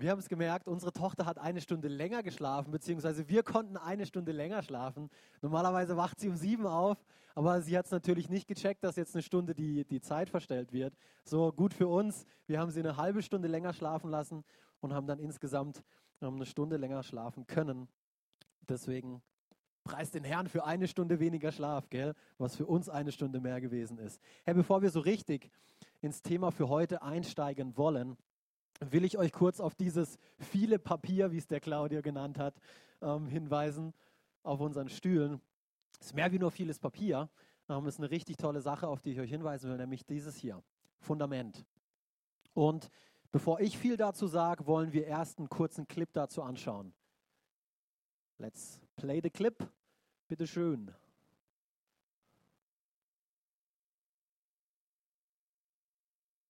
Wir haben es gemerkt, unsere Tochter hat eine Stunde länger geschlafen, beziehungsweise wir konnten eine Stunde länger schlafen. Normalerweise wacht sie um 7 auf, aber sie hat es natürlich nicht gecheckt, dass jetzt eine Stunde die Zeit verstellt wird. So gut für uns. Wir haben sie eine halbe Stunde länger schlafen lassen und haben dann insgesamt eine Stunde länger schlafen können. Deswegen preis den Herrn für eine Stunde weniger Schlaf, gell? Was für uns eine Stunde mehr gewesen ist. Hey, bevor wir so richtig ins Thema für heute einsteigen wollen, will ich euch kurz auf dieses viele Papier, wie es der Claudio genannt hat, hinweisen auf unseren Stühlen. Es ist mehr wie nur vieles Papier. Es ist eine richtig tolle Sache, auf die ich euch hinweisen will, nämlich dieses hier, Fundament. Und bevor ich viel dazu sage, wollen wir erst einen kurzen Clip dazu anschauen. Let's play the clip. Bitte schön.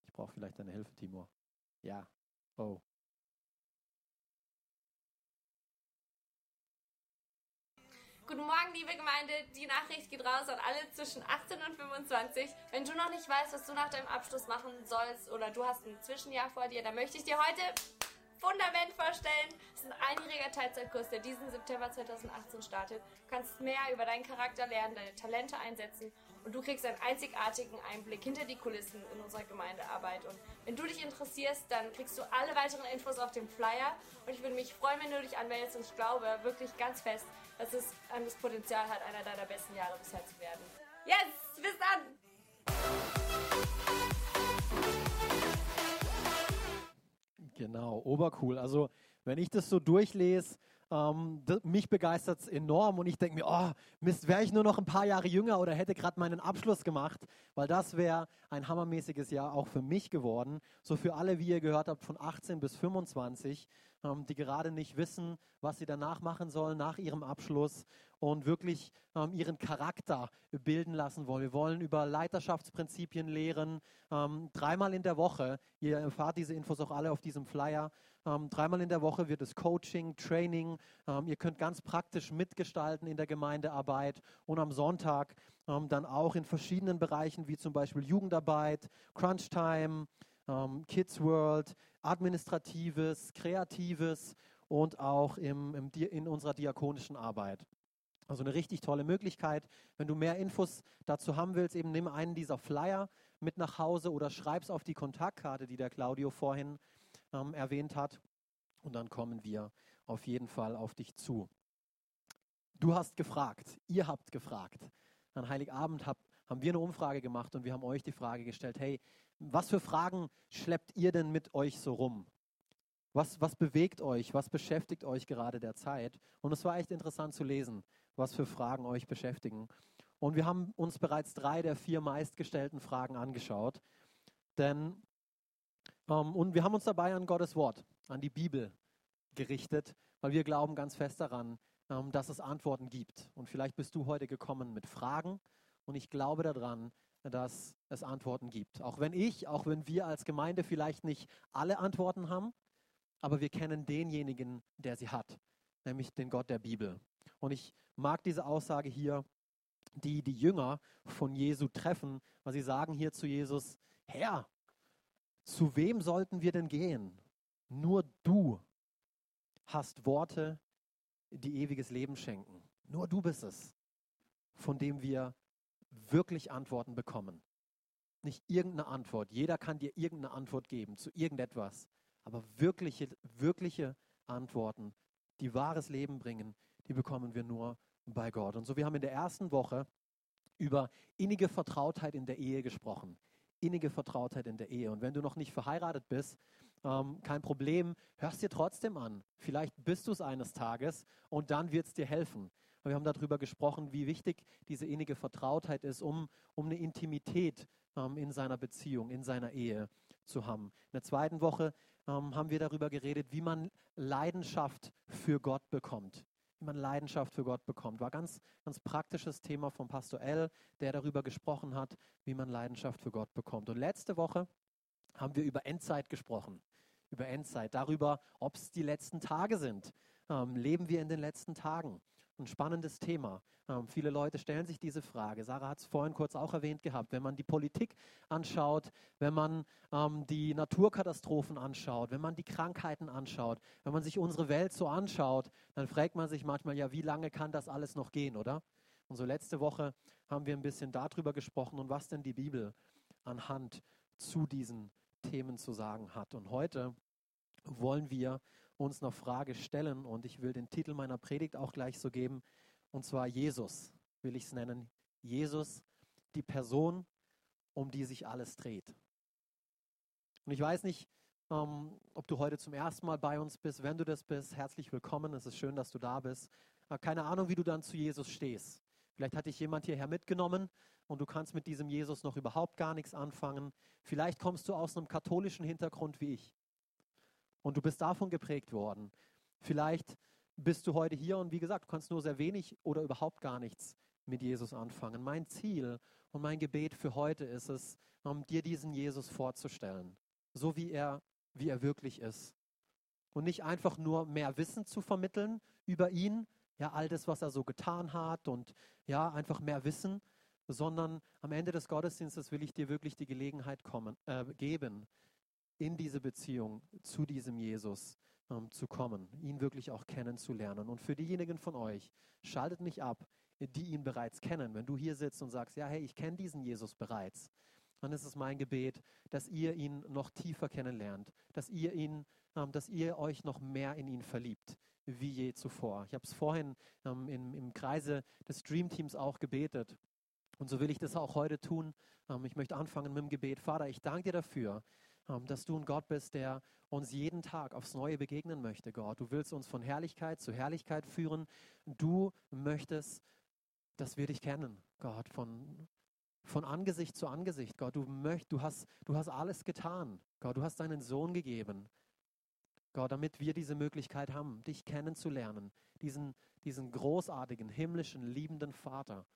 Ich brauche vielleicht deine Hilfe, Timo. Ja. Oh. Guten Morgen, liebe Gemeinde. Die Nachricht geht raus an alle zwischen 18 und 25. Wenn du noch nicht weißt, was du nach deinem Abschluss machen sollst oder du hast ein Zwischenjahr vor dir, dann möchte ich dir heute Fundament vorstellen. Es ist ein einjähriger Teilzeitkurs, der diesen September 2018 startet. Du kannst mehr über deinen Charakter lernen, deine Talente einsetzen und du kriegst einen einzigartigen Einblick hinter die Kulissen in unserer Gemeindearbeit. Und wenn du dich interessierst, dann kriegst du alle weiteren Infos auf dem Flyer und ich würde mich freuen, wenn du dich anmeldest und ich glaube wirklich ganz fest, dass es das Potenzial hat, einer deiner besten Jahre bisher zu werden. Yes! Bis dann! Genau, obercool. Also wenn ich das so durchlese, mich begeistert es enorm und ich denke mir, oh Mist, wäre ich nur noch ein paar Jahre jünger oder hätte gerade meinen Abschluss gemacht, weil das wäre ein hammermäßiges Jahr auch für mich geworden. So für alle, wie ihr gehört habt, von 18 bis 25, die gerade nicht wissen, was sie danach machen sollen, nach ihrem Abschluss und wirklich ihren Charakter bilden lassen wollen. Wir wollen über Leiterschaftsprinzipien lehren, dreimal in der Woche. Ihr erfahrt diese Infos auch alle auf diesem Flyer. Dreimal in der Woche wird es Coaching, Training. Ihr könnt ganz praktisch mitgestalten in der Gemeindearbeit und am Sonntag dann auch in verschiedenen Bereichen, wie zum Beispiel Jugendarbeit, Crunchtime, Kids World, Administratives, Kreatives und auch in unserer diakonischen Arbeit. Also eine richtig tolle Möglichkeit. Wenn du mehr Infos dazu haben willst, eben nimm einen dieser Flyer mit nach Hause oder schreib's auf die Kontaktkarte, die der Claudio vorhin erwähnt hat. Und dann kommen wir auf jeden Fall auf dich zu. Du hast gefragt, ihr habt gefragt. An Heiligabend haben wir eine Umfrage gemacht und wir haben euch die Frage gestellt, hey, was für Fragen schleppt ihr denn mit euch so rum? Was bewegt euch? Was beschäftigt euch gerade derzeit? Und es war echt interessant zu lesen, was für Fragen euch beschäftigen. Und wir haben uns bereits 3 der 4 meistgestellten Fragen angeschaut. Und wir haben uns dabei an Gottes Wort, an die Bibel gerichtet, weil wir glauben ganz fest daran, dass es Antworten gibt. Und vielleicht bist du heute gekommen mit Fragen und ich glaube daran, dass es Antworten gibt. Auch wenn wir als Gemeinde vielleicht nicht alle Antworten haben, aber wir kennen denjenigen, der sie hat, nämlich den Gott der Bibel. Und ich mag diese Aussage hier, die Jünger von Jesu treffen, weil sie sagen hier zu Jesus, Herr, zu wem sollten wir denn gehen? Nur du hast Worte, die ewiges Leben schenken. Nur du bist es, von dem wir wirklich Antworten bekommen. Nicht irgendeine Antwort. Jeder kann dir irgendeine Antwort geben zu irgendetwas. Aber wirkliche Antworten, die wahres Leben bringen, die bekommen wir nur bei Gott. Und so, wir haben in der ersten Woche über innige Vertrautheit in der Ehe gesprochen. Innige Vertrautheit in der Ehe. Und wenn du noch nicht verheiratet bist, kein Problem, hörst dir trotzdem an. Vielleicht bist du es eines Tages und dann wird es dir helfen. Und wir haben darüber gesprochen, wie wichtig diese innige Vertrautheit ist, um eine Intimität in seiner Beziehung, in seiner Ehe zu haben. In der zweiten Woche haben wir darüber geredet, wie man Leidenschaft für Gott bekommt. Wie man Leidenschaft für Gott bekommt. War ganz, ganz praktisches Thema von Pastor L., der darüber gesprochen hat, wie man Leidenschaft für Gott bekommt. Und letzte Woche haben wir über Endzeit gesprochen. Über Endzeit, darüber, ob es die letzten Tage sind. Leben wir in den letzten Tagen? ein spannendes Thema. Viele Leute stellen sich diese Frage. Sarah hat es vorhin kurz auch erwähnt gehabt. Wenn man die Politik anschaut, wenn man die Naturkatastrophen anschaut, wenn man die Krankheiten anschaut, wenn man sich unsere Welt so anschaut, dann fragt man sich manchmal, ja, wie lange kann das alles noch gehen, oder? Und so letzte Woche haben wir ein bisschen darüber gesprochen und was denn die Bibel anhand zu diesen Themen zu sagen hat. Und heute wollen wir uns noch Frage stellen und ich will den Titel meiner Predigt auch gleich so geben, und zwar Jesus, will ich es nennen. Jesus, die Person, um die sich alles dreht. Und ich weiß nicht, ob du heute zum ersten Mal bei uns bist. Wenn du das bist, herzlich willkommen. Es ist schön, dass du da bist. Keine Ahnung, wie du dann zu Jesus stehst. Vielleicht hat dich jemand hierher mitgenommen und du kannst mit diesem Jesus noch überhaupt gar nichts anfangen. Vielleicht kommst du aus einem katholischen Hintergrund wie ich. Und du bist davon geprägt worden. Vielleicht bist du heute hier und wie gesagt, du kannst nur sehr wenig oder überhaupt gar nichts mit Jesus anfangen. Mein Ziel und mein Gebet für heute ist es, dir diesen Jesus vorzustellen, so wie er wirklich ist. Und nicht einfach nur mehr Wissen zu vermitteln über ihn, ja, all das, was er so getan hat und ja, einfach mehr Wissen, sondern am Ende des Gottesdienstes will ich dir wirklich die Gelegenheit geben, in diese Beziehung zu diesem Jesus zu kommen, ihn wirklich auch kennenzulernen. Und für diejenigen von euch, schaltet nicht ab, die ihn bereits kennen. Wenn du hier sitzt und sagst, ja, hey, ich kenne diesen Jesus bereits, dann ist es mein Gebet, dass ihr ihn noch tiefer kennenlernt, dass ihr euch noch mehr in ihn verliebt, wie je zuvor. Ich habe es vorhin im Kreise des Dreamteams auch gebetet. Und so will ich das auch heute tun. Ich möchte anfangen mit dem Gebet. Vater, ich danke dir dafür, dass du ein Gott bist, der uns jeden Tag aufs Neue begegnen möchte, Gott. Du willst uns von Herrlichkeit zu Herrlichkeit führen. Du möchtest, dass wir dich kennen, Gott, von Angesicht zu Angesicht, Gott. Du hast alles getan, Gott. Du hast deinen Sohn gegeben, Gott, damit wir diese Möglichkeit haben, dich kennenzulernen, diesen großartigen, himmlischen, liebenden Vater.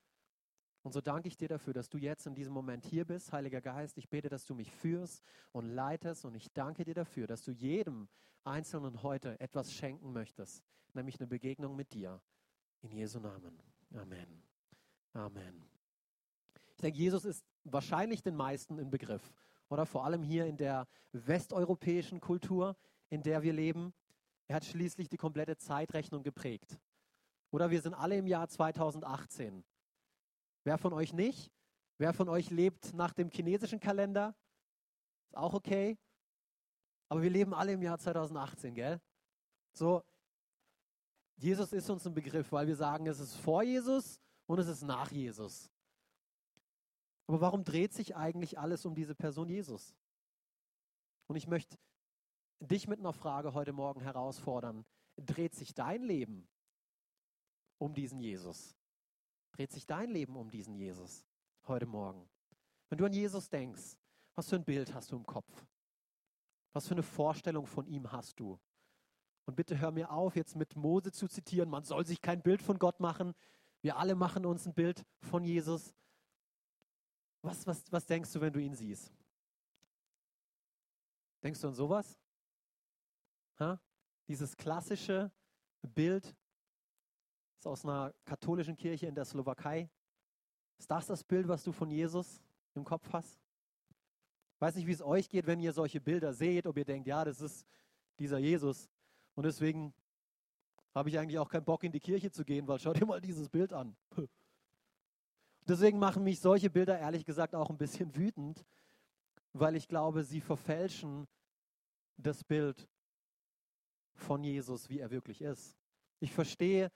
Und so danke ich dir dafür, dass du jetzt in diesem Moment hier bist, Heiliger Geist. Ich bete, dass du mich führst und leitest und ich danke dir dafür, dass du jedem Einzelnen heute etwas schenken möchtest, nämlich eine Begegnung mit dir. In Jesu Namen. Amen. Amen. Ich denke, Jesus ist wahrscheinlich den meisten im Begriff, oder? Vor allem hier in der westeuropäischen Kultur, in der wir leben. Er hat schließlich die komplette Zeitrechnung geprägt. Oder wir sind alle im Jahr 2018. Wer von euch nicht? Wer von euch lebt nach dem chinesischen Kalender? Ist auch okay. Aber wir leben alle im Jahr 2018, gell? So, Jesus ist uns ein Begriff, weil wir sagen, es ist vor Jesus und es ist nach Jesus. Aber warum dreht sich eigentlich alles um diese Person Jesus? Und ich möchte dich mit einer Frage heute Morgen herausfordern. Dreht sich dein Leben um diesen Jesus? Dreht sich dein Leben um diesen Jesus heute Morgen? Wenn du an Jesus denkst, was für ein Bild hast du im Kopf? Was für eine Vorstellung von ihm hast du? Und bitte hör mir auf, jetzt mit Mose zu zitieren, man soll sich kein Bild von Gott machen. Wir alle machen uns ein Bild von Jesus. Was denkst du, wenn du ihn siehst? Denkst du an sowas? Ha? Dieses klassische Bild aus einer katholischen Kirche in der Slowakei. Ist das Bild, was du von Jesus im Kopf hast? Ich weiß nicht, wie es euch geht, wenn ihr solche Bilder seht, ob ihr denkt, ja, das ist dieser Jesus. Und deswegen habe ich eigentlich auch keinen Bock, in die Kirche zu gehen, weil schau dir mal dieses Bild an. Deswegen machen mich solche Bilder, ehrlich gesagt, auch ein bisschen wütend, weil ich glaube, sie verfälschen das Bild von Jesus, wie er wirklich ist. Ich verstehe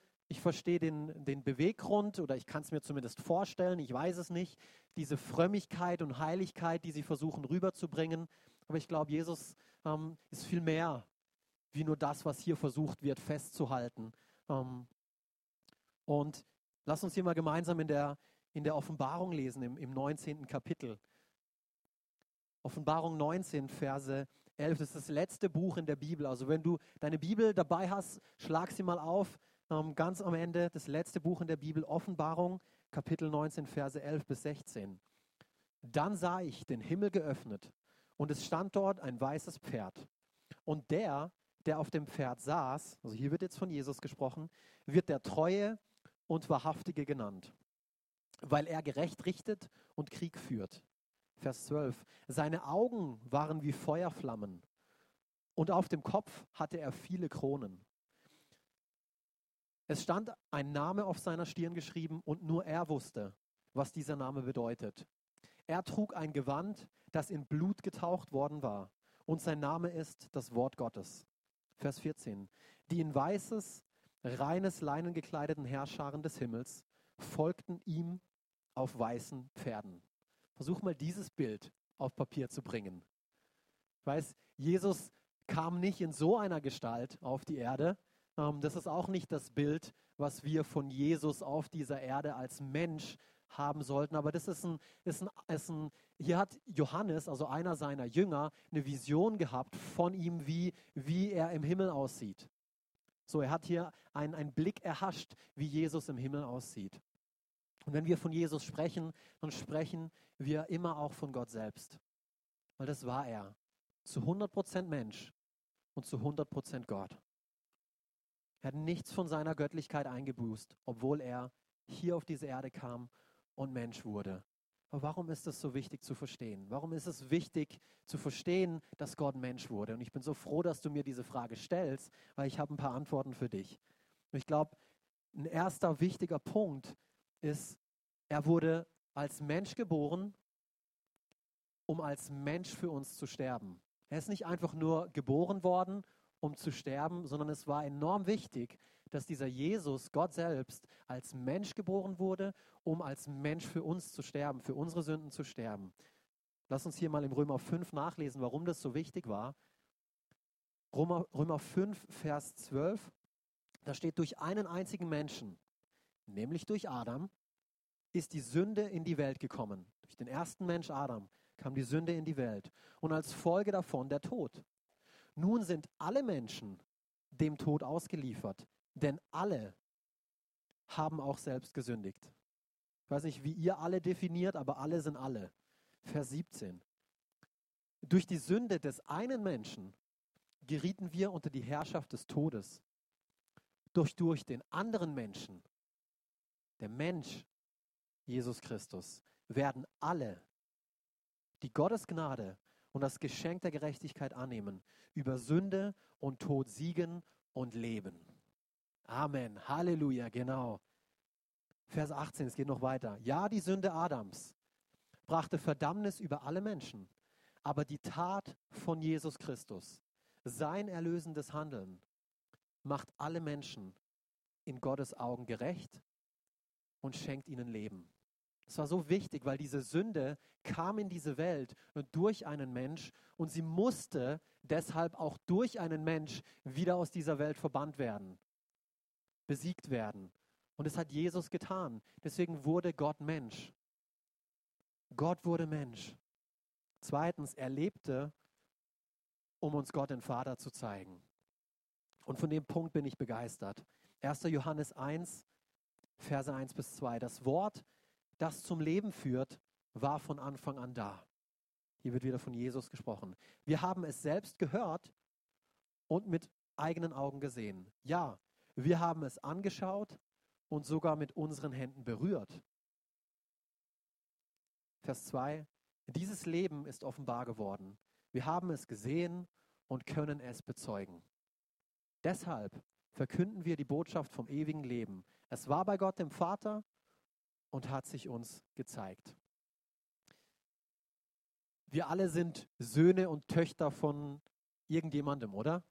den Beweggrund oder ich kann es mir zumindest vorstellen, ich weiß es nicht, diese Frömmigkeit und Heiligkeit, die sie versuchen rüberzubringen. Aber ich glaube, Jesus ist viel mehr wie nur das, was hier versucht wird, festzuhalten. Und lass uns hier mal gemeinsam in der Offenbarung lesen, im 19. Kapitel. Offenbarung 19, Verse 11, das ist das letzte Buch in der Bibel. Also wenn du deine Bibel dabei hast, schlag sie mal auf. Ganz am Ende, das letzte Buch in der Bibel, Offenbarung, Kapitel 19, Verse 11 bis 16. Dann sah ich den Himmel geöffnet und es stand dort ein weißes Pferd. Und der auf dem Pferd saß, also hier wird jetzt von Jesus gesprochen, wird der treue und Wahrhaftige genannt, weil er gerecht richtet und Krieg führt. Vers 12. Seine Augen waren wie Feuerflammen und auf dem Kopf hatte er viele Kronen. Es stand ein Name auf seiner Stirn geschrieben und nur er wusste, was dieser Name bedeutet. Er trug ein Gewand, das in Blut getaucht worden war und sein Name ist das Wort Gottes. Vers 14. Die in weißes, reines Leinen gekleideten Herrscharen des Himmels folgten ihm auf weißen Pferden. Versuch mal, dieses Bild auf Papier zu bringen. Ich weiß, Jesus kam nicht in so einer Gestalt auf die Erde. Das ist auch nicht das Bild, was wir von Jesus auf dieser Erde als Mensch haben sollten. Aber das ist ein hier hat Johannes, also einer seiner Jünger, eine Vision gehabt von ihm, wie er im Himmel aussieht. So, er hat hier einen Blick erhascht, wie Jesus im Himmel aussieht. Und wenn wir von Jesus sprechen, dann sprechen wir immer auch von Gott selbst. Weil das war er. Zu 100% Mensch und zu 100% Gott. Er hat nichts von seiner Göttlichkeit eingebüßt, obwohl er hier auf diese Erde kam und Mensch wurde. Aber warum ist das so wichtig zu verstehen? Warum ist es wichtig zu verstehen, dass Gott Mensch wurde? Und ich bin so froh, dass du mir diese Frage stellst, weil ich habe ein paar Antworten für dich. Und ich glaube, ein erster wichtiger Punkt ist, er wurde als Mensch geboren, um als Mensch für uns zu sterben. Er ist nicht einfach nur geboren worden, um zu sterben, sondern es war enorm wichtig, dass dieser Jesus, Gott selbst, als Mensch geboren wurde, um als Mensch für uns zu sterben, für unsere Sünden zu sterben. Lass uns hier mal im Römer 5 nachlesen, warum das so wichtig war. Römer 5, Vers 12, da steht, durch einen einzigen Menschen, nämlich durch Adam, ist die Sünde in die Welt gekommen. Durch den ersten Mensch Adam kam die Sünde in die Welt und als Folge davon der Tod. Nun sind alle Menschen dem Tod ausgeliefert, denn alle haben auch selbst gesündigt. Ich weiß nicht, wie ihr alle definiert, aber alle sind alle. Vers 17. Durch die Sünde des einen Menschen gerieten wir unter die Herrschaft des Todes. Durch den anderen Menschen, der Mensch, Jesus Christus, werden alle, die Gottes Gnade und das Geschenk der Gerechtigkeit annehmen, über Sünde und Tod siegen und leben. Amen. Halleluja, genau. Vers 18, es geht noch weiter. Ja, die Sünde Adams brachte Verdammnis über alle Menschen, aber die Tat von Jesus Christus, sein erlösendes Handeln, macht alle Menschen in Gottes Augen gerecht und schenkt ihnen Leben. Es war so wichtig, weil diese Sünde kam in diese Welt durch einen Mensch und sie musste deshalb auch durch einen Mensch wieder aus dieser Welt verbannt werden, besiegt werden. Und das hat Jesus getan. Deswegen wurde Gott Mensch. Gott wurde Mensch. Zweitens, er lebte, um uns Gott den Vater zu zeigen. Und von dem Punkt bin ich begeistert. 1. Johannes 1, Verse 1 bis 2. Das Wort, das zum Leben führt, war von Anfang an da. Hier wird wieder von Jesus gesprochen. Wir haben es selbst gehört und mit eigenen Augen gesehen. Ja, wir haben es angeschaut und sogar mit unseren Händen berührt. Vers 2. Dieses Leben ist offenbar geworden. Wir haben es gesehen und können es bezeugen. Deshalb verkünden wir die Botschaft vom ewigen Leben. Es war bei Gott dem Vater und hat sich uns gezeigt. Wir alle sind Söhne und Töchter von irgendjemandem, oder?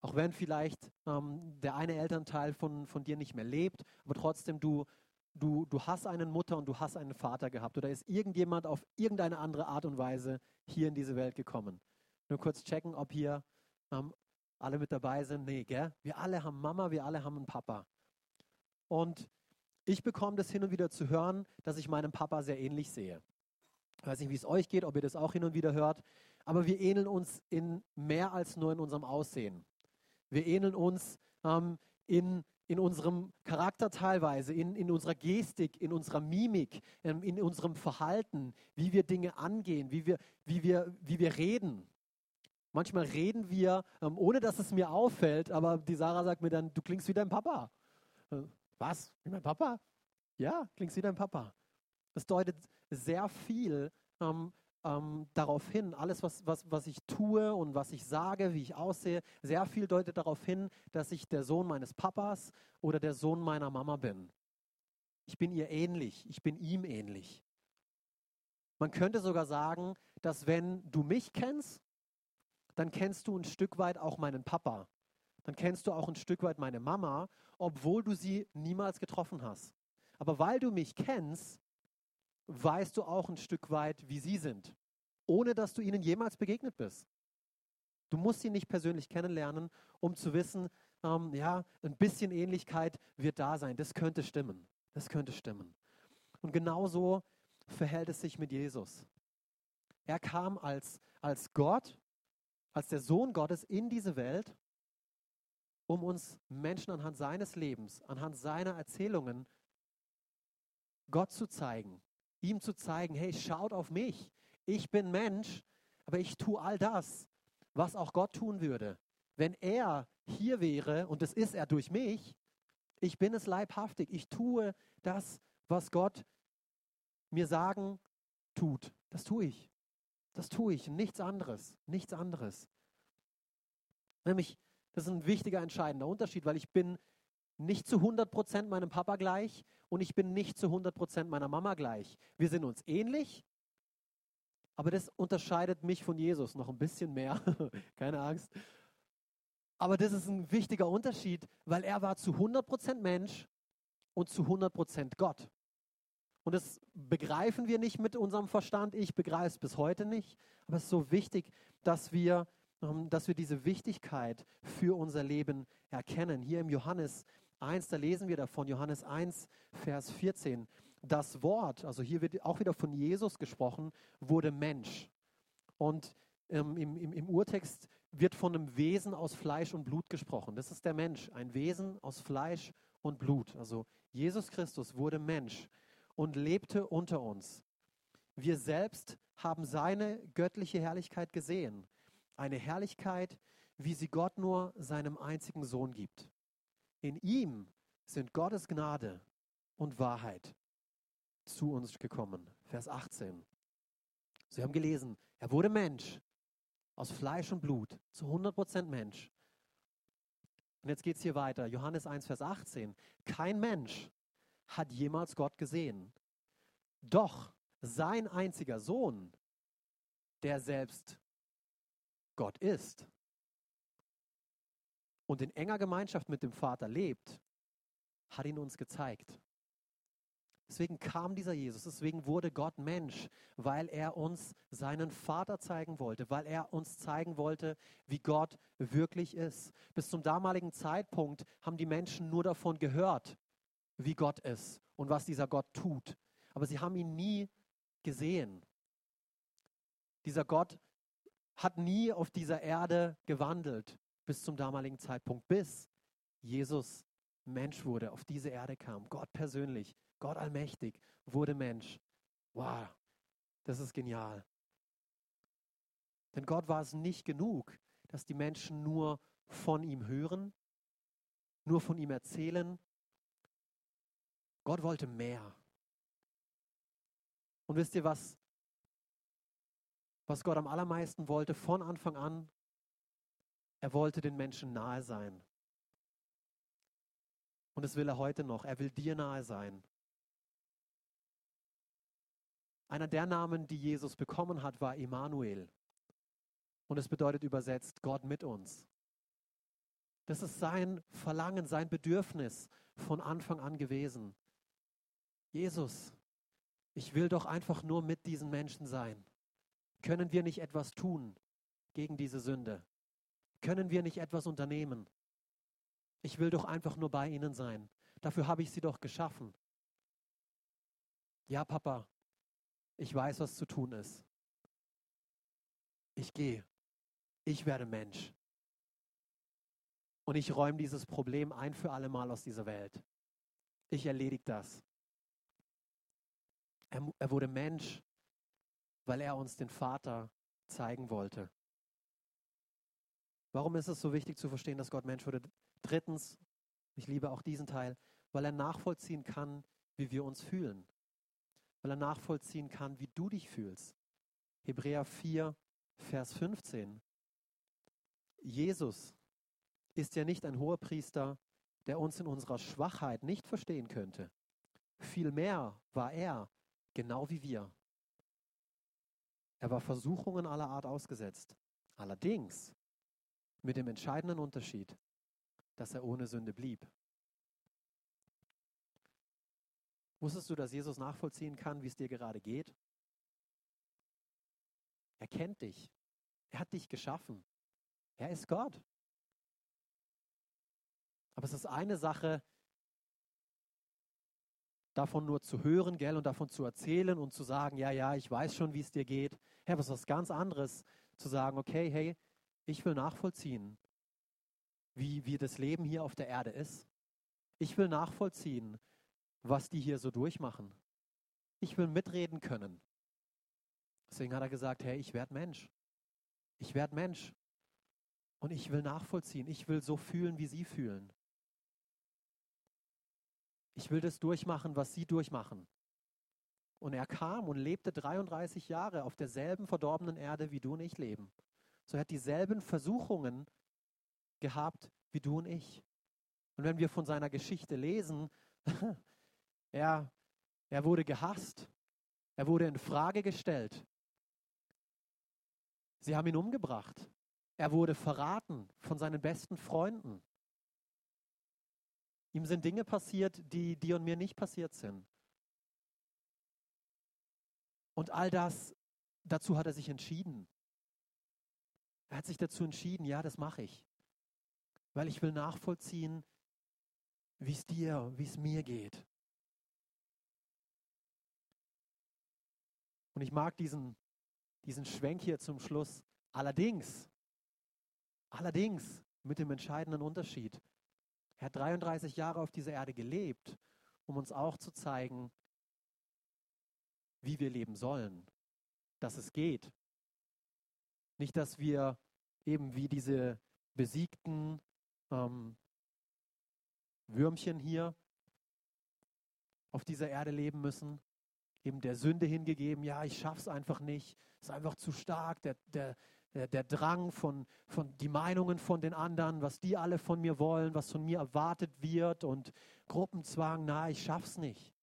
Auch wenn vielleicht der eine Elternteil von dir nicht mehr lebt, aber trotzdem du hast eine Mutter und du hast einen Vater gehabt oder ist irgendjemand auf irgendeine andere Art und Weise hier in diese Welt gekommen. Nur kurz checken, ob hier alle mit dabei sind. Nee, gell? Wir alle haben Mama, wir alle haben einen Papa. Und ich bekomme das hin und wieder zu hören, dass ich meinem Papa sehr ähnlich sehe. Ich weiß nicht, wie es euch geht, ob ihr das auch hin und wieder hört, aber wir ähneln uns in mehr als nur in unserem Aussehen. Wir ähneln uns in unserem Charakter teilweise, in unserer Gestik, in unserer Mimik, in unserem Verhalten, wie wir Dinge angehen, wie wir reden. Manchmal reden wir, ohne dass es mir auffällt, aber die Sarah sagt mir dann, du klingst wie dein Papa. Was? Wie mein Papa? Ja, klingt wie dein Papa. Das deutet sehr viel darauf hin, alles, was ich tue und was ich sage, wie ich aussehe, sehr viel deutet darauf hin, dass ich der Sohn meines Papas oder der Sohn meiner Mama bin. Ich bin ihr ähnlich, ich bin ihm ähnlich. Man könnte sogar sagen, dass wenn du mich kennst, dann kennst du ein Stück weit auch meinen Papa. Dann kennst du auch ein Stück weit meine Mama, obwohl du sie niemals getroffen hast. Aber weil du mich kennst, weißt du auch ein Stück weit, wie sie sind, ohne dass du ihnen jemals begegnet bist. Du musst sie nicht persönlich kennenlernen, um zu wissen, ein bisschen Ähnlichkeit wird da sein. Das könnte stimmen. Das könnte stimmen. Und genauso verhält es sich mit Jesus. Er kam als Gott, als der Sohn Gottes in diese Welt, um uns Menschen anhand seines Lebens, anhand seiner Erzählungen Gott zu zeigen, ihm zu zeigen, hey, schaut auf mich. Ich bin Mensch, aber ich tue all das, was auch Gott tun würde. Wenn er hier wäre, und das ist er durch mich, ich bin es leibhaftig. Ich tue das, was Gott mir sagen tut. Das tue ich. Das tue ich. Nichts anderes. Nichts anderes. Nämlich, das ist ein wichtiger, entscheidender Unterschied, weil ich bin nicht zu 100% meinem Papa gleich und ich bin nicht zu 100% meiner Mama gleich. Wir sind uns ähnlich, aber das unterscheidet mich von Jesus noch ein bisschen mehr. Keine Angst. Aber das ist ein wichtiger Unterschied, weil er war zu 100% Mensch und zu 100% Gott. Und das begreifen wir nicht mit unserem Verstand. Ich begreife es bis heute nicht. Aber es ist so wichtig, dass wir diese Wichtigkeit für unser Leben erkennen. Hier im Johannes 1, da lesen wir davon, Johannes 1, Vers 14. Das Wort, also hier wird auch wieder von Jesus gesprochen, wurde Mensch. Und im Urtext wird von einem Wesen aus Fleisch und Blut gesprochen. Das ist der Mensch, ein Wesen aus Fleisch und Blut. Also Jesus Christus wurde Mensch und lebte unter uns. Wir selbst haben seine göttliche Herrlichkeit gesehen. Eine Herrlichkeit, wie sie Gott nur seinem einzigen Sohn gibt. In ihm sind Gottes Gnade und Wahrheit zu uns gekommen. Vers 18. Sie haben gelesen, er wurde Mensch, aus Fleisch und Blut, zu 100% Mensch. Und jetzt geht es hier weiter. Johannes 1, Vers 18. Kein Mensch hat jemals Gott gesehen. Doch sein einziger Sohn, der selbst Gott ist und in enger Gemeinschaft mit dem Vater lebt, hat ihn uns gezeigt. Deswegen kam dieser Jesus, deswegen wurde Gott Mensch, weil er uns seinen Vater zeigen wollte, weil er uns zeigen wollte, wie Gott wirklich ist. Bis zum damaligen Zeitpunkt haben die Menschen nur davon gehört, wie Gott ist und was dieser Gott tut. Aber sie haben ihn nie gesehen. Dieser Gott hat nie auf dieser Erde gewandelt bis zum damaligen Zeitpunkt, bis Jesus Mensch wurde, auf diese Erde kam. Gott persönlich, Gott allmächtig wurde Mensch. Wow, das ist genial. Denn Gott war es nicht genug, dass die Menschen nur von ihm hören, nur von ihm erzählen. Gott wollte mehr. Und wisst ihr, was Gott am allermeisten wollte von Anfang an? Er wollte den Menschen nahe sein. Und das will er heute noch. Er will dir nahe sein. Einer der Namen, die Jesus bekommen hat, war Immanuel. Und es bedeutet übersetzt Gott mit uns. Das ist sein Verlangen, sein Bedürfnis von Anfang an gewesen. Jesus, ich will doch einfach nur mit diesen Menschen sein. Können wir nicht etwas tun gegen diese Sünde? Können wir nicht etwas unternehmen? Ich will doch einfach nur bei ihnen sein. Dafür habe ich sie doch geschaffen. Ja, Papa, ich weiß, was zu tun ist. Ich gehe. Ich werde Mensch. Und ich räume dieses Problem ein für alle Mal aus dieser Welt. Ich erledige das. Er wurde Mensch, weil er uns den Vater zeigen wollte. Warum ist es so wichtig zu verstehen, dass Gott Mensch wurde? Drittens, ich liebe auch diesen Teil, weil er nachvollziehen kann, wie wir uns fühlen. Weil er nachvollziehen kann, wie du dich fühlst. Hebräer 4, Vers 15. Jesus ist ja nicht ein Hohepriester, der uns in unserer Schwachheit nicht verstehen könnte. Vielmehr war er, genau wie wir. Er war Versuchungen aller Art ausgesetzt. Allerdings mit dem entscheidenden Unterschied, dass er ohne Sünde blieb. Wusstest du, dass Jesus nachvollziehen kann, wie es dir gerade geht? Er kennt dich. Er hat dich geschaffen. Er ist Gott. Aber es ist eine Sache, davon nur zu hören, gell, und davon zu erzählen und zu sagen, ja, ja, ich weiß schon, wie es dir geht. Ja, was ist was ganz anderes, zu sagen, okay, hey, ich will nachvollziehen, wie das Leben hier auf der Erde ist. Ich will nachvollziehen, was die hier so durchmachen. Ich will mitreden können. Deswegen hat er gesagt, hey, ich werde Mensch. Ich werde Mensch. Und ich will nachvollziehen. Ich will so fühlen, wie sie fühlen. Ich will das durchmachen, was sie durchmachen. Und er kam und lebte 33 Jahre auf derselben verdorbenen Erde, wie du und ich leben. So hat dieselben Versuchungen gehabt, wie du und ich. Und wenn wir von seiner Geschichte lesen, er wurde gehasst, er wurde in Frage gestellt. Sie haben ihn umgebracht. Er wurde verraten von seinen besten Freunden. Ihm sind Dinge passiert, die dir und mir nicht passiert sind. Und all das, dazu hat er sich entschieden. Er hat sich dazu entschieden, ja, das mache ich. Weil ich will nachvollziehen, wie es dir, wie es mir geht. Und ich mag diesen Schwenk hier zum Schluss. Allerdings mit dem entscheidenden Unterschied. Er hat 33 Jahre auf dieser Erde gelebt, um uns auch zu zeigen, wie wir leben sollen, dass es geht. Nicht, dass wir eben wie diese besiegten Würmchen hier auf dieser Erde leben müssen, eben der Sünde hingegeben, ja, ich schaff's einfach nicht, ist einfach zu stark, der Drang von die Meinungen von den anderen, was die alle von mir wollen, was von mir erwartet wird und Gruppenzwang, na, ich schaff's nicht.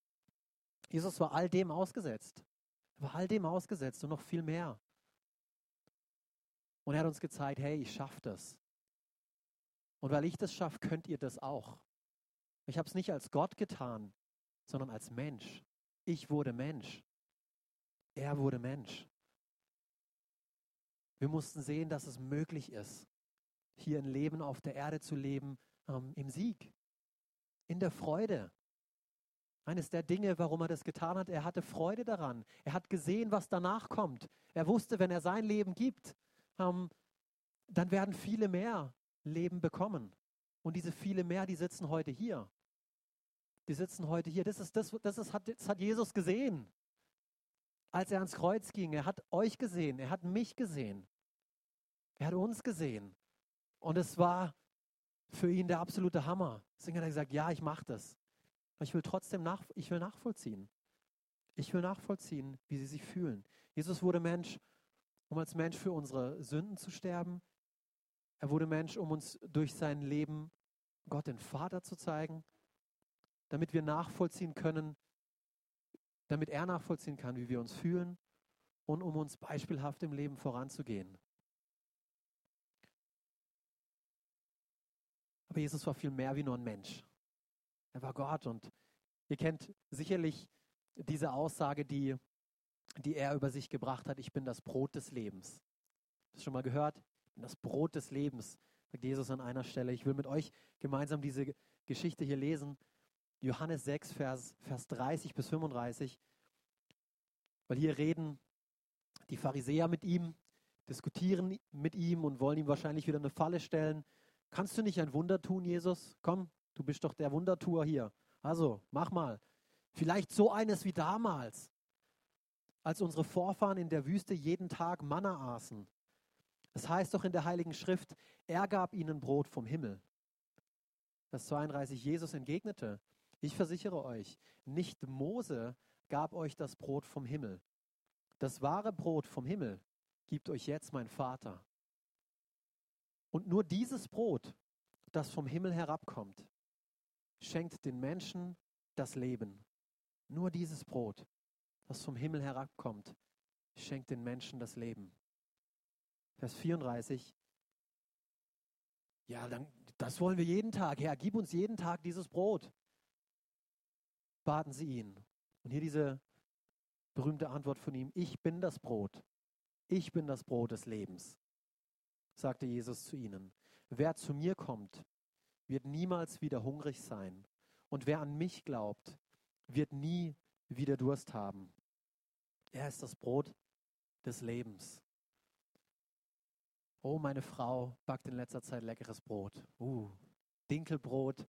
Jesus war all dem ausgesetzt. Er war all dem ausgesetzt und noch viel mehr. Und er hat uns gezeigt, hey, ich schaff das. Und weil ich das schaffe, könnt ihr das auch. Ich habe es nicht als Gott getan, sondern als Mensch. Ich wurde Mensch. Er wurde Mensch. Wir mussten sehen, dass es möglich ist, hier ein Leben auf der Erde zu leben, im Sieg, in der Freude. Eines der Dinge, warum er das getan hat, er hatte Freude daran. Er hat gesehen, was danach kommt. Er wusste, wenn er sein Leben gibt, dann werden viele mehr Leben bekommen. Und diese viele mehr, die sitzen heute hier. Die sitzen heute hier. Das hat Jesus gesehen. Als er ans Kreuz ging, er hat euch gesehen, er hat mich gesehen, er hat uns gesehen. Und es war für ihn der absolute Hammer. Deswegen hat er gesagt, ja, ich mache das. Aber ich will trotzdem nachvollziehen. Ich will nachvollziehen, wie sie sich fühlen. Jesus wurde Mensch, um als Mensch für unsere Sünden zu sterben. Er wurde Mensch, um uns durch sein Leben Gott den Vater zu zeigen, damit wir nachvollziehen können, damit er nachvollziehen kann, wie wir uns fühlen und um uns beispielhaft im Leben voranzugehen. Aber Jesus war viel mehr wie nur ein Mensch. Er war Gott und ihr kennt sicherlich diese Aussage, die er über sich gebracht hat, ich bin das Brot des Lebens. Hast du das schon mal gehört? Ich bin das Brot des Lebens, sagt Jesus an einer Stelle. Ich will mit euch gemeinsam diese Geschichte hier lesen. Johannes 6, Vers 30 bis 35, weil hier reden die Pharisäer mit ihm, diskutieren mit ihm und wollen ihm wahrscheinlich wieder eine Falle stellen. Kannst du nicht ein Wunder tun, Jesus? Komm, du bist doch der Wundertuer hier. Also, mach mal. Vielleicht so eines wie damals, als unsere Vorfahren in der Wüste jeden Tag Manna aßen. Es heißt doch in der Heiligen Schrift, er gab ihnen Brot vom Himmel. Vers 32, Jesus entgegnete, Ich versichere euch, nicht Mose gab euch das Brot vom Himmel. Das wahre Brot vom Himmel gibt euch jetzt mein Vater. Und nur dieses Brot, das vom Himmel herabkommt, schenkt den Menschen das Leben. Nur dieses Brot, das vom Himmel herabkommt, schenkt den Menschen das Leben. Vers 34. Ja, dann, das wollen wir jeden Tag. Herr, gib uns jeden Tag dieses Brot. Baten sie ihn. Und hier diese berühmte Antwort von ihm. Ich bin das Brot. Ich bin das Brot des Lebens, sagte Jesus zu ihnen. Wer zu mir kommt, wird niemals wieder hungrig sein. Und wer an mich glaubt, wird nie wieder Durst haben. Er ist das Brot des Lebens. Oh, meine Frau backt in letzter Zeit leckeres Brot. Dinkelbrot,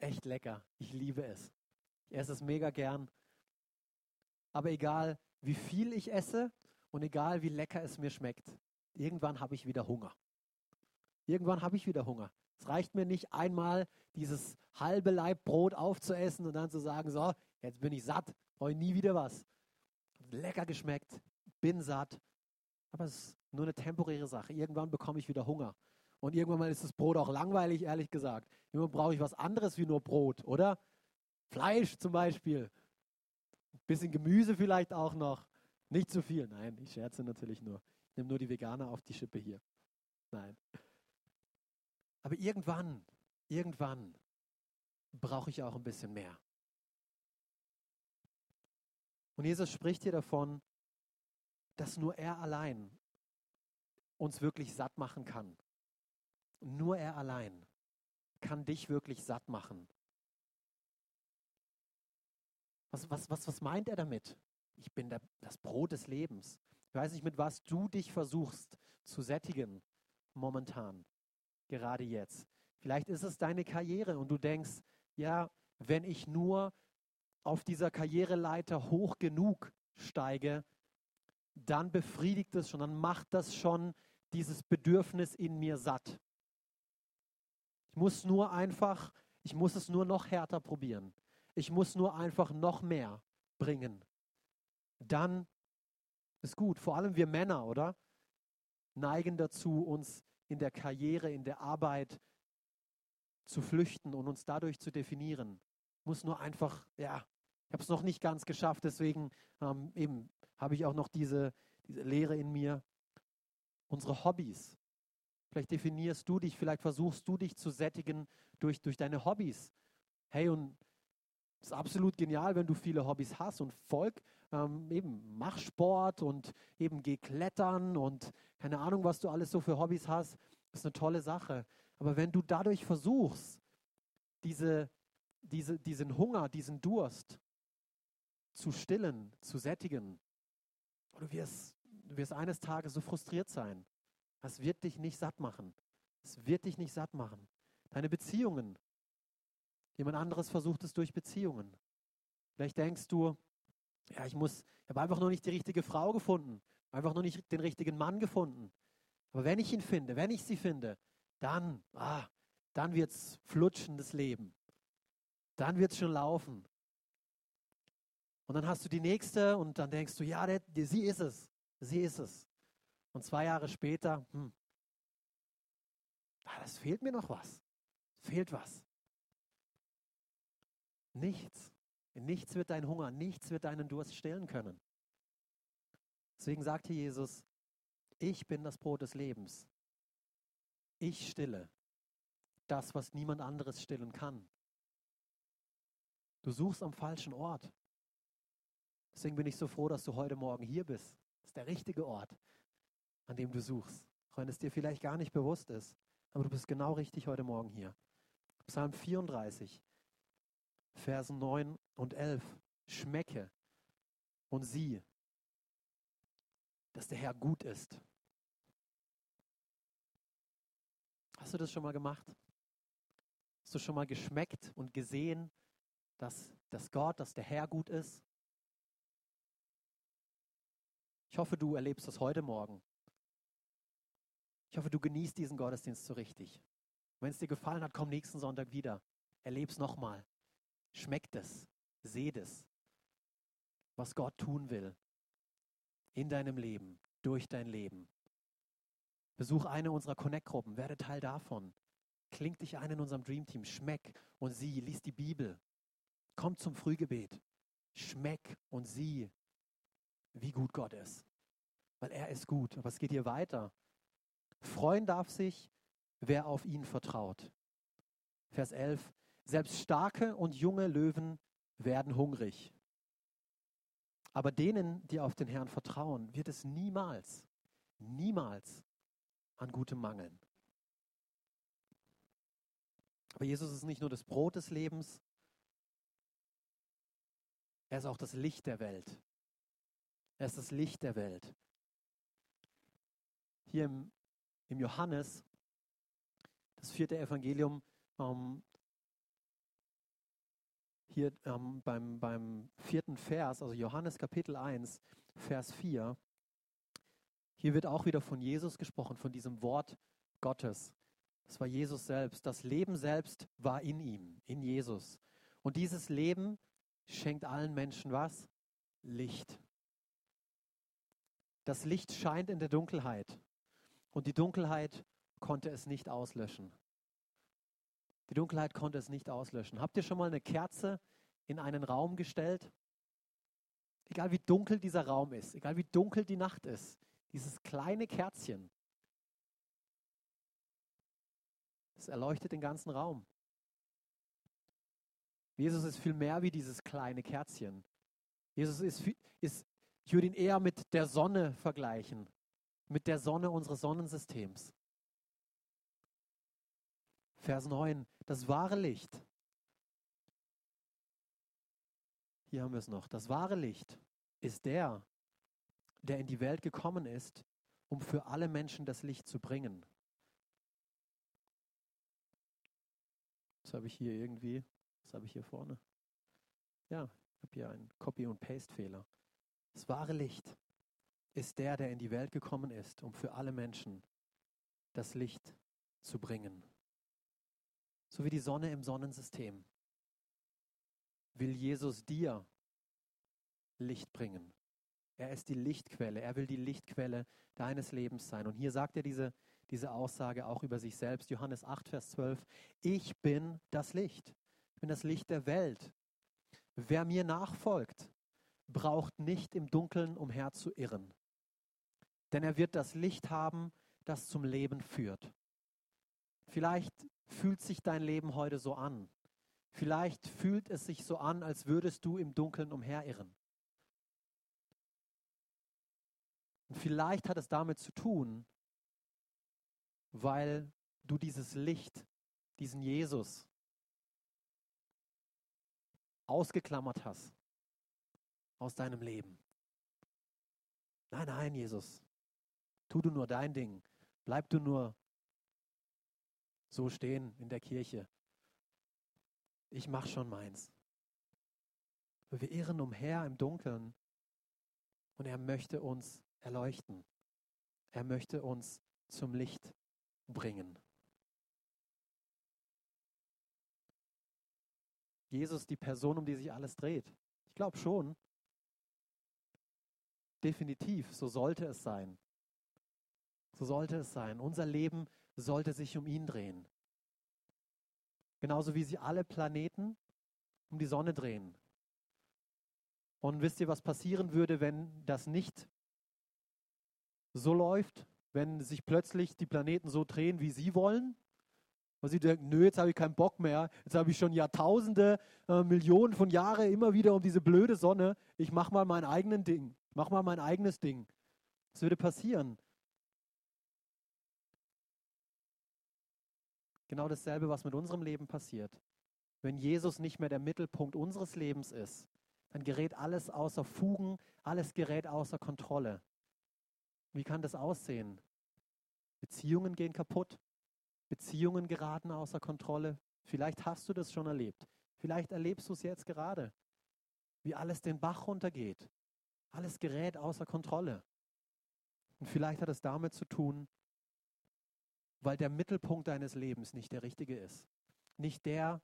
echt lecker. Ich liebe es. Ich esse es mega gern. Aber egal, wie viel ich esse und egal, wie lecker es mir schmeckt, irgendwann habe ich wieder Hunger. Es reicht mir nicht, einmal dieses halbe Laib Brot aufzuessen und dann zu sagen, so, jetzt bin ich satt, brauche ich nie wieder was. Lecker geschmeckt, bin satt. Aber es ist nur eine temporäre Sache. Irgendwann bekomme ich wieder Hunger. Und irgendwann mal ist das Brot auch langweilig, ehrlich gesagt. Irgendwann brauche ich was anderes wie nur Brot, oder? Fleisch zum Beispiel. Ein bisschen Gemüse vielleicht auch noch. Nicht zu viel. Nein, ich scherze natürlich nur. Ich nehme nur die Veganer auf die Schippe hier. Nein. Aber irgendwann brauche ich auch ein bisschen mehr. Und Jesus spricht hier davon, dass nur er allein uns wirklich satt machen kann. Nur er allein kann dich wirklich satt machen. Was meint er damit? Ich bin das Brot des Lebens. Ich weiß nicht, mit was du dich versuchst zu sättigen momentan, gerade jetzt. Vielleicht ist es deine Karriere und du denkst, ja, wenn ich nur auf dieser Karriereleiter hoch genug steige, dann befriedigt es schon, dann macht das schon dieses Bedürfnis in mir satt. Ich muss es nur noch härter probieren. Ich muss nur einfach noch mehr bringen. Dann ist gut. Vor allem wir Männer, oder? Neigen dazu, uns in der Karriere, in der Arbeit zu flüchten und uns dadurch zu definieren. Muss nur einfach, ja, ich habe es noch nicht ganz geschafft, deswegen eben habe ich auch noch diese Leere in mir. Unsere Hobbys. Vielleicht definierst du dich, vielleicht versuchst du dich zu sättigen durch deine Hobbys. Hey, und es ist absolut genial, wenn du viele Hobbys hast und eben mach Sport und eben geh klettern und keine Ahnung, was du alles so für Hobbys hast. Das ist eine tolle Sache. Aber wenn du dadurch versuchst, diesen Hunger, diesen Durst zu stillen, zu sättigen, du wirst eines Tages so frustriert sein. Das wird dich nicht satt machen. Deine Beziehungen. Jemand anderes versucht es durch Beziehungen. Vielleicht denkst du, ja, ich habe einfach noch nicht die richtige Frau gefunden, einfach noch nicht den richtigen Mann gefunden. Aber wenn ich ihn finde, wenn ich sie finde, dann wird es flutschen, das Leben. Dann wird es schon laufen. Und dann hast du die nächste und dann denkst du, ja, sie ist es. Und 2 Jahre später, das fehlt mir noch was. Fehlt was. Nichts. Nichts wird deinen Hunger, nichts wird deinen Durst stillen können. Deswegen sagt hier Jesus, ich bin das Brot des Lebens. Ich stille das, was niemand anderes stillen kann. Du suchst am falschen Ort. Deswegen bin ich so froh, dass du heute Morgen hier bist. Das ist der richtige Ort, an dem du suchst. Auch wenn es dir vielleicht gar nicht bewusst ist. Aber du bist genau richtig heute Morgen hier. Psalm 34, Versen 9 und 11. Schmecke und sieh, dass der Herr gut ist. Hast du das schon mal gemacht? Hast du schon mal geschmeckt und gesehen, dass der Herr gut ist? Ich hoffe, du erlebst das heute Morgen. Ich hoffe, du genießt diesen Gottesdienst so richtig. Wenn es dir gefallen hat, komm nächsten Sonntag wieder. Erleb's nochmal. Schmeckt es, seht es, was Gott tun will in deinem Leben, durch dein Leben. Besuch eine unserer Connect-Gruppen, werde Teil davon. Kling dich ein in unserem Dreamteam, schmeck und sieh, lies die Bibel. Komm zum Frühgebet, schmeck und sieh, wie gut Gott ist. Weil er ist gut. Aber es geht hier weiter. Freuen darf sich, wer auf ihn vertraut. Vers 11. Selbst starke und junge Löwen werden hungrig. Aber denen, die auf den Herrn vertrauen, wird es niemals, niemals an Gutem mangeln. Aber Jesus ist nicht nur das Brot des Lebens, er ist auch das Licht der Welt. Er ist das Licht der Welt. Hier im Johannes, das 4. Evangelium, hier beim 4. Vers, also Johannes Kapitel 1, Vers 4, hier wird auch wieder von Jesus gesprochen, von diesem Wort Gottes. Das war Jesus selbst. Das Leben selbst war in ihm, in Jesus. Und dieses Leben schenkt allen Menschen was? Licht. Das Licht scheint in der Dunkelheit. Und die Dunkelheit konnte es nicht auslöschen. Die Dunkelheit konnte es nicht auslöschen. Habt ihr schon mal eine Kerze in einen Raum gestellt? Egal wie dunkel dieser Raum ist, egal wie dunkel die Nacht ist, dieses kleine Kerzchen, es erleuchtet den ganzen Raum. Jesus ist viel mehr wie dieses kleine Kerzchen. Jesus ist, ich würde ihn eher mit der Sonne vergleichen, mit der Sonne unseres Sonnensystems. Vers 9, das wahre Licht. Hier haben wir es noch. Das wahre Licht ist der, der in die Welt gekommen ist, um für alle Menschen das Licht zu bringen. Was habe ich hier vorne? Ja, ich habe hier einen Copy- und Paste-Fehler. Das wahre Licht ist der, der in die Welt gekommen ist, um für alle Menschen das Licht zu bringen. So wie die Sonne im Sonnensystem will Jesus dir Licht bringen. Er ist die Lichtquelle. Er will die Lichtquelle deines Lebens sein. Und hier sagt er diese Aussage auch über sich selbst. Johannes 8, Vers 12. Ich bin das Licht. Ich bin das Licht der Welt. Wer mir nachfolgt, braucht nicht im Dunkeln umherzuirren. Denn er wird das Licht haben, das zum Leben führt. Vielleicht fühlt sich dein Leben heute so an. Vielleicht fühlt es sich so an, als würdest du im Dunkeln umherirren. Und vielleicht hat es damit zu tun, weil du dieses Licht, diesen Jesus ausgeklammert hast aus deinem Leben. Nein, nein, Jesus, tu du nur dein Ding, bleib du nur so stehen in der Kirche. Ich mach schon meins. Wir irren umher im Dunkeln und er möchte uns erleuchten. Er möchte uns zum Licht bringen. Jesus, die Person, um die sich alles dreht. Ich glaube schon. Definitiv, so sollte es sein. So sollte es sein. Unser Leben sollte sich um ihn drehen. Genauso wie sie alle Planeten um die Sonne drehen. Und wisst ihr, was passieren würde, wenn das nicht so läuft? Wenn sich plötzlich die Planeten so drehen, wie sie wollen? Und sie denken, nö, jetzt habe ich keinen Bock mehr. Jetzt habe ich schon Jahrtausende, Millionen von Jahren immer wieder um diese blöde Sonne. Ich mache mal mein eigenes Ding. Das würde passieren. Genau dasselbe, was mit unserem Leben passiert. Wenn Jesus nicht mehr der Mittelpunkt unseres Lebens ist, dann gerät alles außer Fugen, alles gerät außer Kontrolle. Wie kann das aussehen? Beziehungen gehen kaputt, Beziehungen geraten außer Kontrolle. Vielleicht hast du das schon erlebt. Vielleicht erlebst du es jetzt gerade, wie alles den Bach runtergeht. Alles gerät außer Kontrolle. Und vielleicht hat es damit zu tun, weil der Mittelpunkt deines Lebens nicht der richtige ist. Nicht der,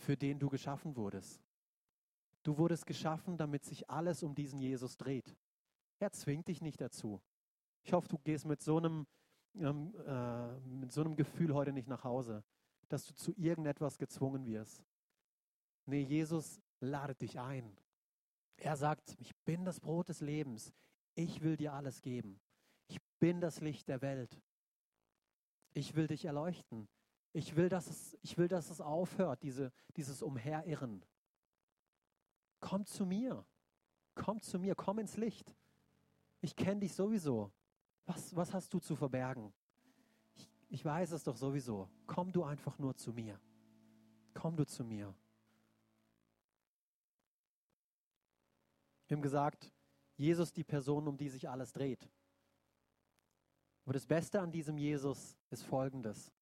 für den du geschaffen wurdest. Du wurdest geschaffen, damit sich alles um diesen Jesus dreht. Er zwingt dich nicht dazu. Ich hoffe, du gehst mit so einem Gefühl heute nicht nach Hause, dass du zu irgendetwas gezwungen wirst. Nee, Jesus ladet dich ein. Er sagt, ich bin das Brot des Lebens. Ich will dir alles geben. Ich bin das Licht der Welt. Ich will dich erleuchten. Ich will, dass es aufhört, dieses Umherirren. Komm zu mir. Komm zu mir. Komm ins Licht. Ich kenne dich sowieso. Was hast du zu verbergen? Ich weiß es doch sowieso. Komm du einfach nur zu mir. Komm du zu mir. Wir haben gesagt, Jesus die Person, um die sich alles dreht. Aber das Beste an diesem Jesus ist Folgendes.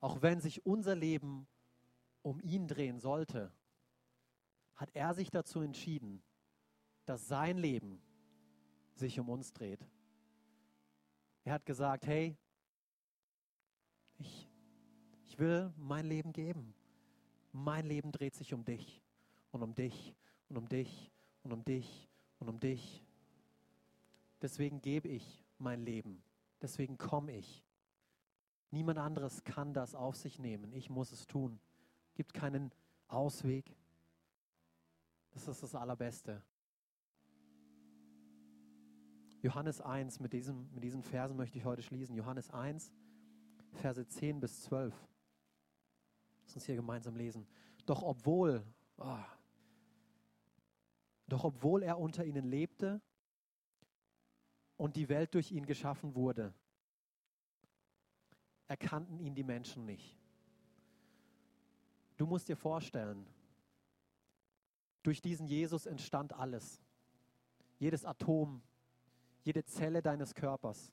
Auch wenn sich unser Leben um ihn drehen sollte, hat er sich dazu entschieden, dass sein Leben sich um uns dreht. Er hat gesagt, hey, ich will mein Leben geben. Mein Leben dreht sich um dich und um dich und um dich und um dich und um dich. Deswegen gebe ich mein Leben. Deswegen komme ich. Niemand anderes kann das auf sich nehmen. Ich muss es tun. Gibt keinen Ausweg. Das ist das Allerbeste. Johannes 1, mit diesen Versen möchte ich heute schließen. Johannes 1, Verse 10 bis 12. Lass uns hier gemeinsam lesen. Doch obwohl er unter ihnen lebte und die Welt durch ihn geschaffen wurde, erkannten ihn die Menschen nicht. Du musst dir vorstellen, durch diesen Jesus entstand alles. Jedes Atom, jede Zelle deines Körpers,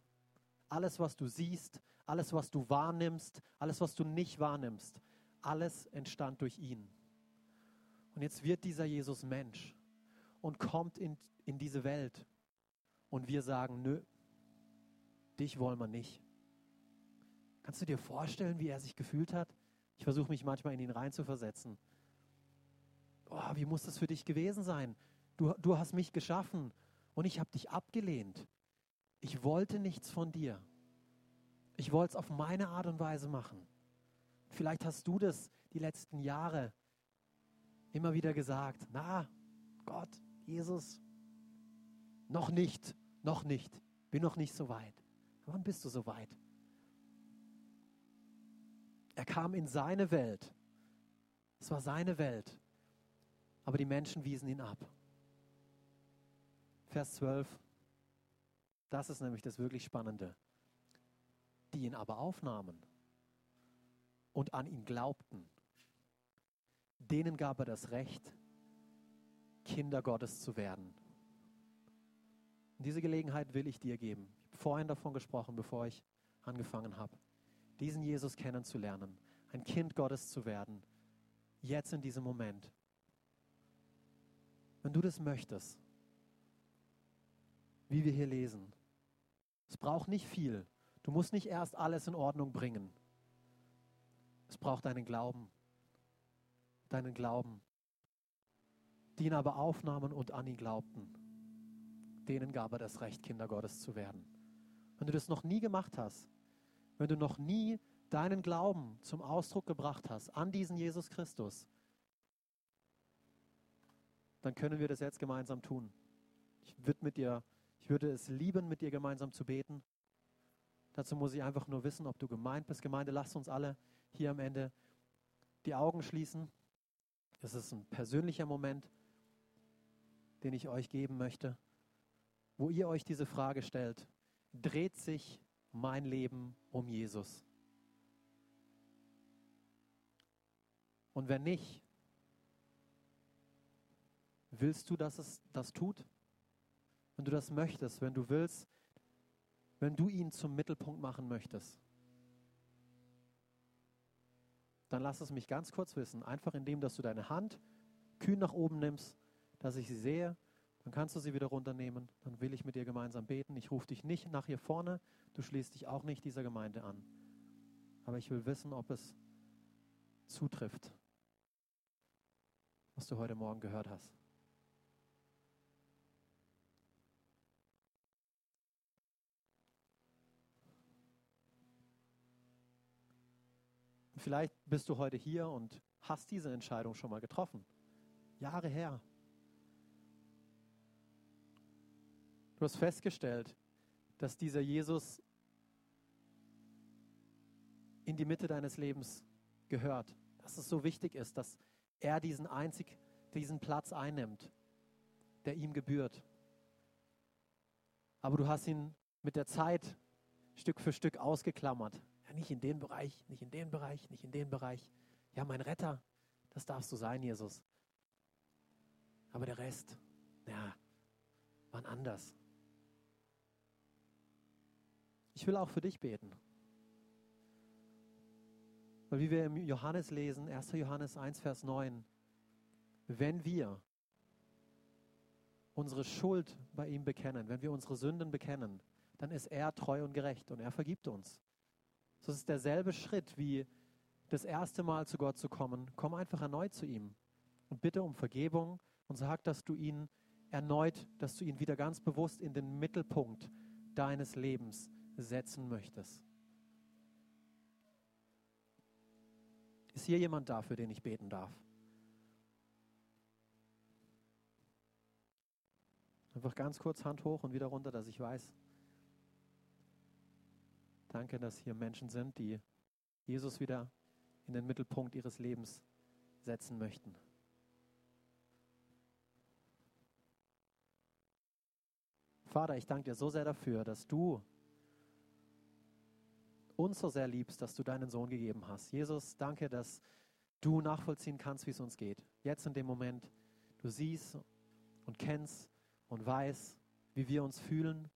alles, was du siehst, alles, was du wahrnimmst, alles, was du nicht wahrnimmst, alles entstand durch ihn. Und jetzt wird dieser Jesus Mensch und kommt in diese Welt und wir sagen, nö, dich wollen wir nicht. Kannst du dir vorstellen, wie er sich gefühlt hat? Ich versuche mich manchmal in ihn reinzuversetzen. Oh, wie muss das für dich gewesen sein? Du hast mich geschaffen. Und ich habe dich abgelehnt. Ich wollte nichts von dir. Ich wollte es auf meine Art und Weise machen. Vielleicht hast du das die letzten Jahre immer wieder gesagt. Na, Gott, Jesus, noch nicht. Bin noch nicht so weit. Wann bist du so weit? Er kam in seine Welt. Es war seine Welt. Aber die Menschen wiesen ihn ab. Vers 12, das ist nämlich das wirklich Spannende, die ihn aber aufnahmen und an ihn glaubten, denen gab er das Recht, Kinder Gottes zu werden. Und diese Gelegenheit will ich dir geben. Ich habe vorhin davon gesprochen, bevor ich angefangen habe, diesen Jesus kennenzulernen, ein Kind Gottes zu werden, jetzt in diesem Moment. Wenn du das möchtest, wie wir hier lesen. Es braucht nicht viel. Du musst nicht erst alles in Ordnung bringen. Es braucht deinen Glauben. Deinen Glauben. Die ihn aber aufnahmen und an ihn glaubten. Denen gab er das Recht, Kinder Gottes zu werden. Wenn du das noch nie gemacht hast, wenn du noch nie deinen Glauben zum Ausdruck gebracht hast an diesen Jesus Christus, dann können wir das jetzt gemeinsam tun. Ich würde es lieben, mit dir gemeinsam zu beten. Dazu muss ich einfach nur wissen, ob du gemeint bist. Gemeinde, lasst uns alle hier am Ende die Augen schließen. Es ist ein persönlicher Moment, den ich euch geben möchte, wo ihr euch diese Frage stellt. Dreht sich mein Leben um Jesus? Und wenn nicht, willst du, dass es das tut? Wenn du das möchtest, wenn du willst, wenn du ihn zum Mittelpunkt machen möchtest, dann lass es mich ganz kurz wissen. Einfach indem, dass du deine Hand kühn nach oben nimmst, dass ich sie sehe, dann kannst du sie wieder runternehmen, dann will ich mit dir gemeinsam beten. Ich rufe dich nicht nach hier vorne, du schließt dich auch nicht dieser Gemeinde an. Aber ich will wissen, ob es zutrifft, was du heute Morgen gehört hast. Vielleicht bist du heute hier und hast diese Entscheidung schon mal getroffen. Jahre her. Du hast festgestellt, dass dieser Jesus in die Mitte deines Lebens gehört. Dass es so wichtig ist, dass er diesen Platz einnimmt, der ihm gebührt. Aber du hast ihn mit der Zeit Stück für Stück ausgeklammert. Ja, nicht in den Bereich, nicht in den Bereich, nicht in den Bereich. Ja, mein Retter, das darfst du sein, Jesus. Aber der Rest, ja, wann anders. Ich will auch für dich beten. Weil wie wir im Johannes lesen, 1. Johannes 1, Vers 9, wenn wir unsere Schuld bei ihm bekennen, wenn wir unsere Sünden bekennen, dann ist er treu und gerecht und er vergibt uns. Das ist derselbe Schritt, wie das erste Mal zu Gott zu kommen. Komm einfach erneut zu ihm und bitte um Vergebung und sag, dass du ihn erneut, dass du ihn wieder ganz bewusst in den Mittelpunkt deines Lebens setzen möchtest. Ist hier jemand da, für den ich beten darf? Einfach ganz kurz Hand hoch und wieder runter, dass ich weiß. Danke, dass hier Menschen sind, die Jesus wieder in den Mittelpunkt ihres Lebens setzen möchten. Vater, ich danke dir so sehr dafür, dass du uns so sehr liebst, dass du deinen Sohn gegeben hast. Jesus, danke, dass du nachvollziehen kannst, wie es uns geht. Jetzt in dem Moment, du siehst und kennst und weißt, wie wir uns fühlen.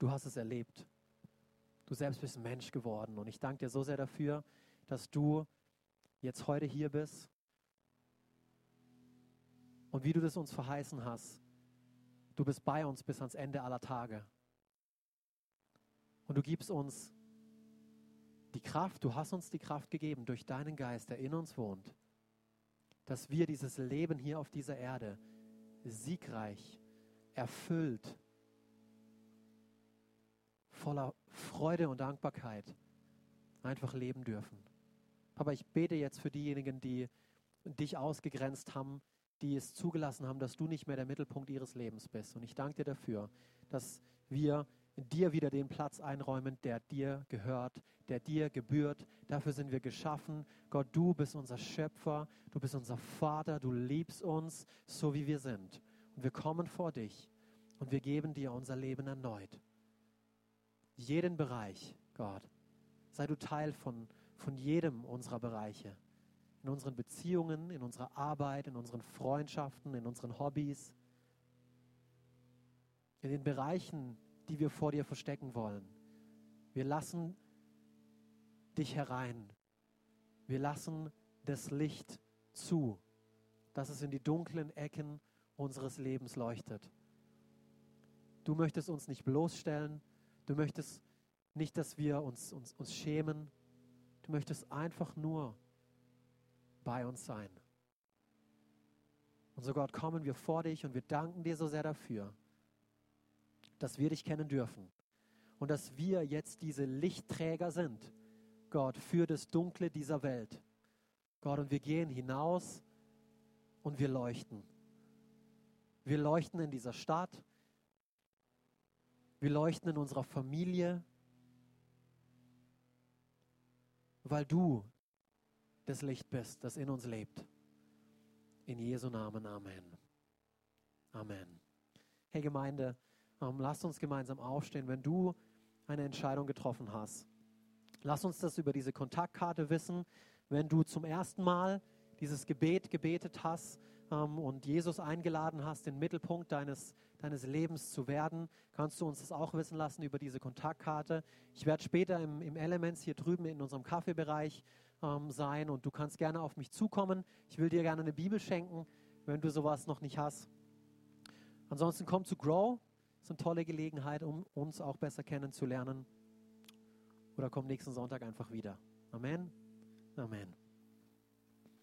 Du hast es erlebt. Du selbst bist Mensch geworden und ich danke dir so sehr dafür, dass du jetzt heute hier bist und wie du das uns verheißen hast. Du bist bei uns bis ans Ende aller Tage und du gibst uns die Kraft, du hast uns die Kraft gegeben durch deinen Geist, der in uns wohnt, dass wir dieses Leben hier auf dieser Erde siegreich, erfüllt, voller Freude und Dankbarkeit einfach leben dürfen. Aber ich bete jetzt für diejenigen, die dich ausgegrenzt haben, die es zugelassen haben, dass du nicht mehr der Mittelpunkt ihres Lebens bist. Und ich danke dir dafür, dass wir dir wieder den Platz einräumen, der dir gehört, der dir gebührt. Dafür sind wir geschaffen. Gott, du bist unser Schöpfer, du bist unser Vater, du liebst uns, so wie wir sind. Und wir kommen vor dich und wir geben dir unser Leben erneut. Jeden Bereich, Gott, sei du Teil von jedem unserer Bereiche. In unseren Beziehungen, in unserer Arbeit, in unseren Freundschaften, in unseren Hobbys. In den Bereichen, die wir vor dir verstecken wollen. Wir lassen dich herein. Wir lassen das Licht zu, dass es in die dunklen Ecken unseres Lebens leuchtet. Du möchtest uns nicht bloßstellen, du möchtest nicht, dass wir uns schämen. Du möchtest einfach nur bei uns sein. Und so Gott, kommen wir vor dich und wir danken dir so sehr dafür, dass wir dich kennen dürfen und dass wir jetzt diese Lichtträger sind, Gott, für das Dunkle dieser Welt. Gott, und wir gehen hinaus und wir leuchten. Wir leuchten in dieser Stadt. Wir leuchten in unserer Familie, weil du das Licht bist, das in uns lebt. In Jesu Namen, Amen. Amen. Hey Gemeinde, lasst uns gemeinsam aufstehen, wenn du eine Entscheidung getroffen hast. Lass uns das über diese Kontaktkarte wissen. Wenn du zum ersten Mal dieses Gebet gebetet hast, und Jesus eingeladen hast, den Mittelpunkt deines Lebens zu werden, kannst du uns das auch wissen lassen über diese Kontaktkarte. Ich werde später im Elements hier drüben in unserem Kaffeebereich sein und du kannst gerne auf mich zukommen. Ich will dir gerne eine Bibel schenken, wenn du sowas noch nicht hast. Ansonsten komm zu Grow. Das ist eine tolle Gelegenheit, um uns auch besser kennenzulernen. Oder komm nächsten Sonntag einfach wieder. Amen. Amen.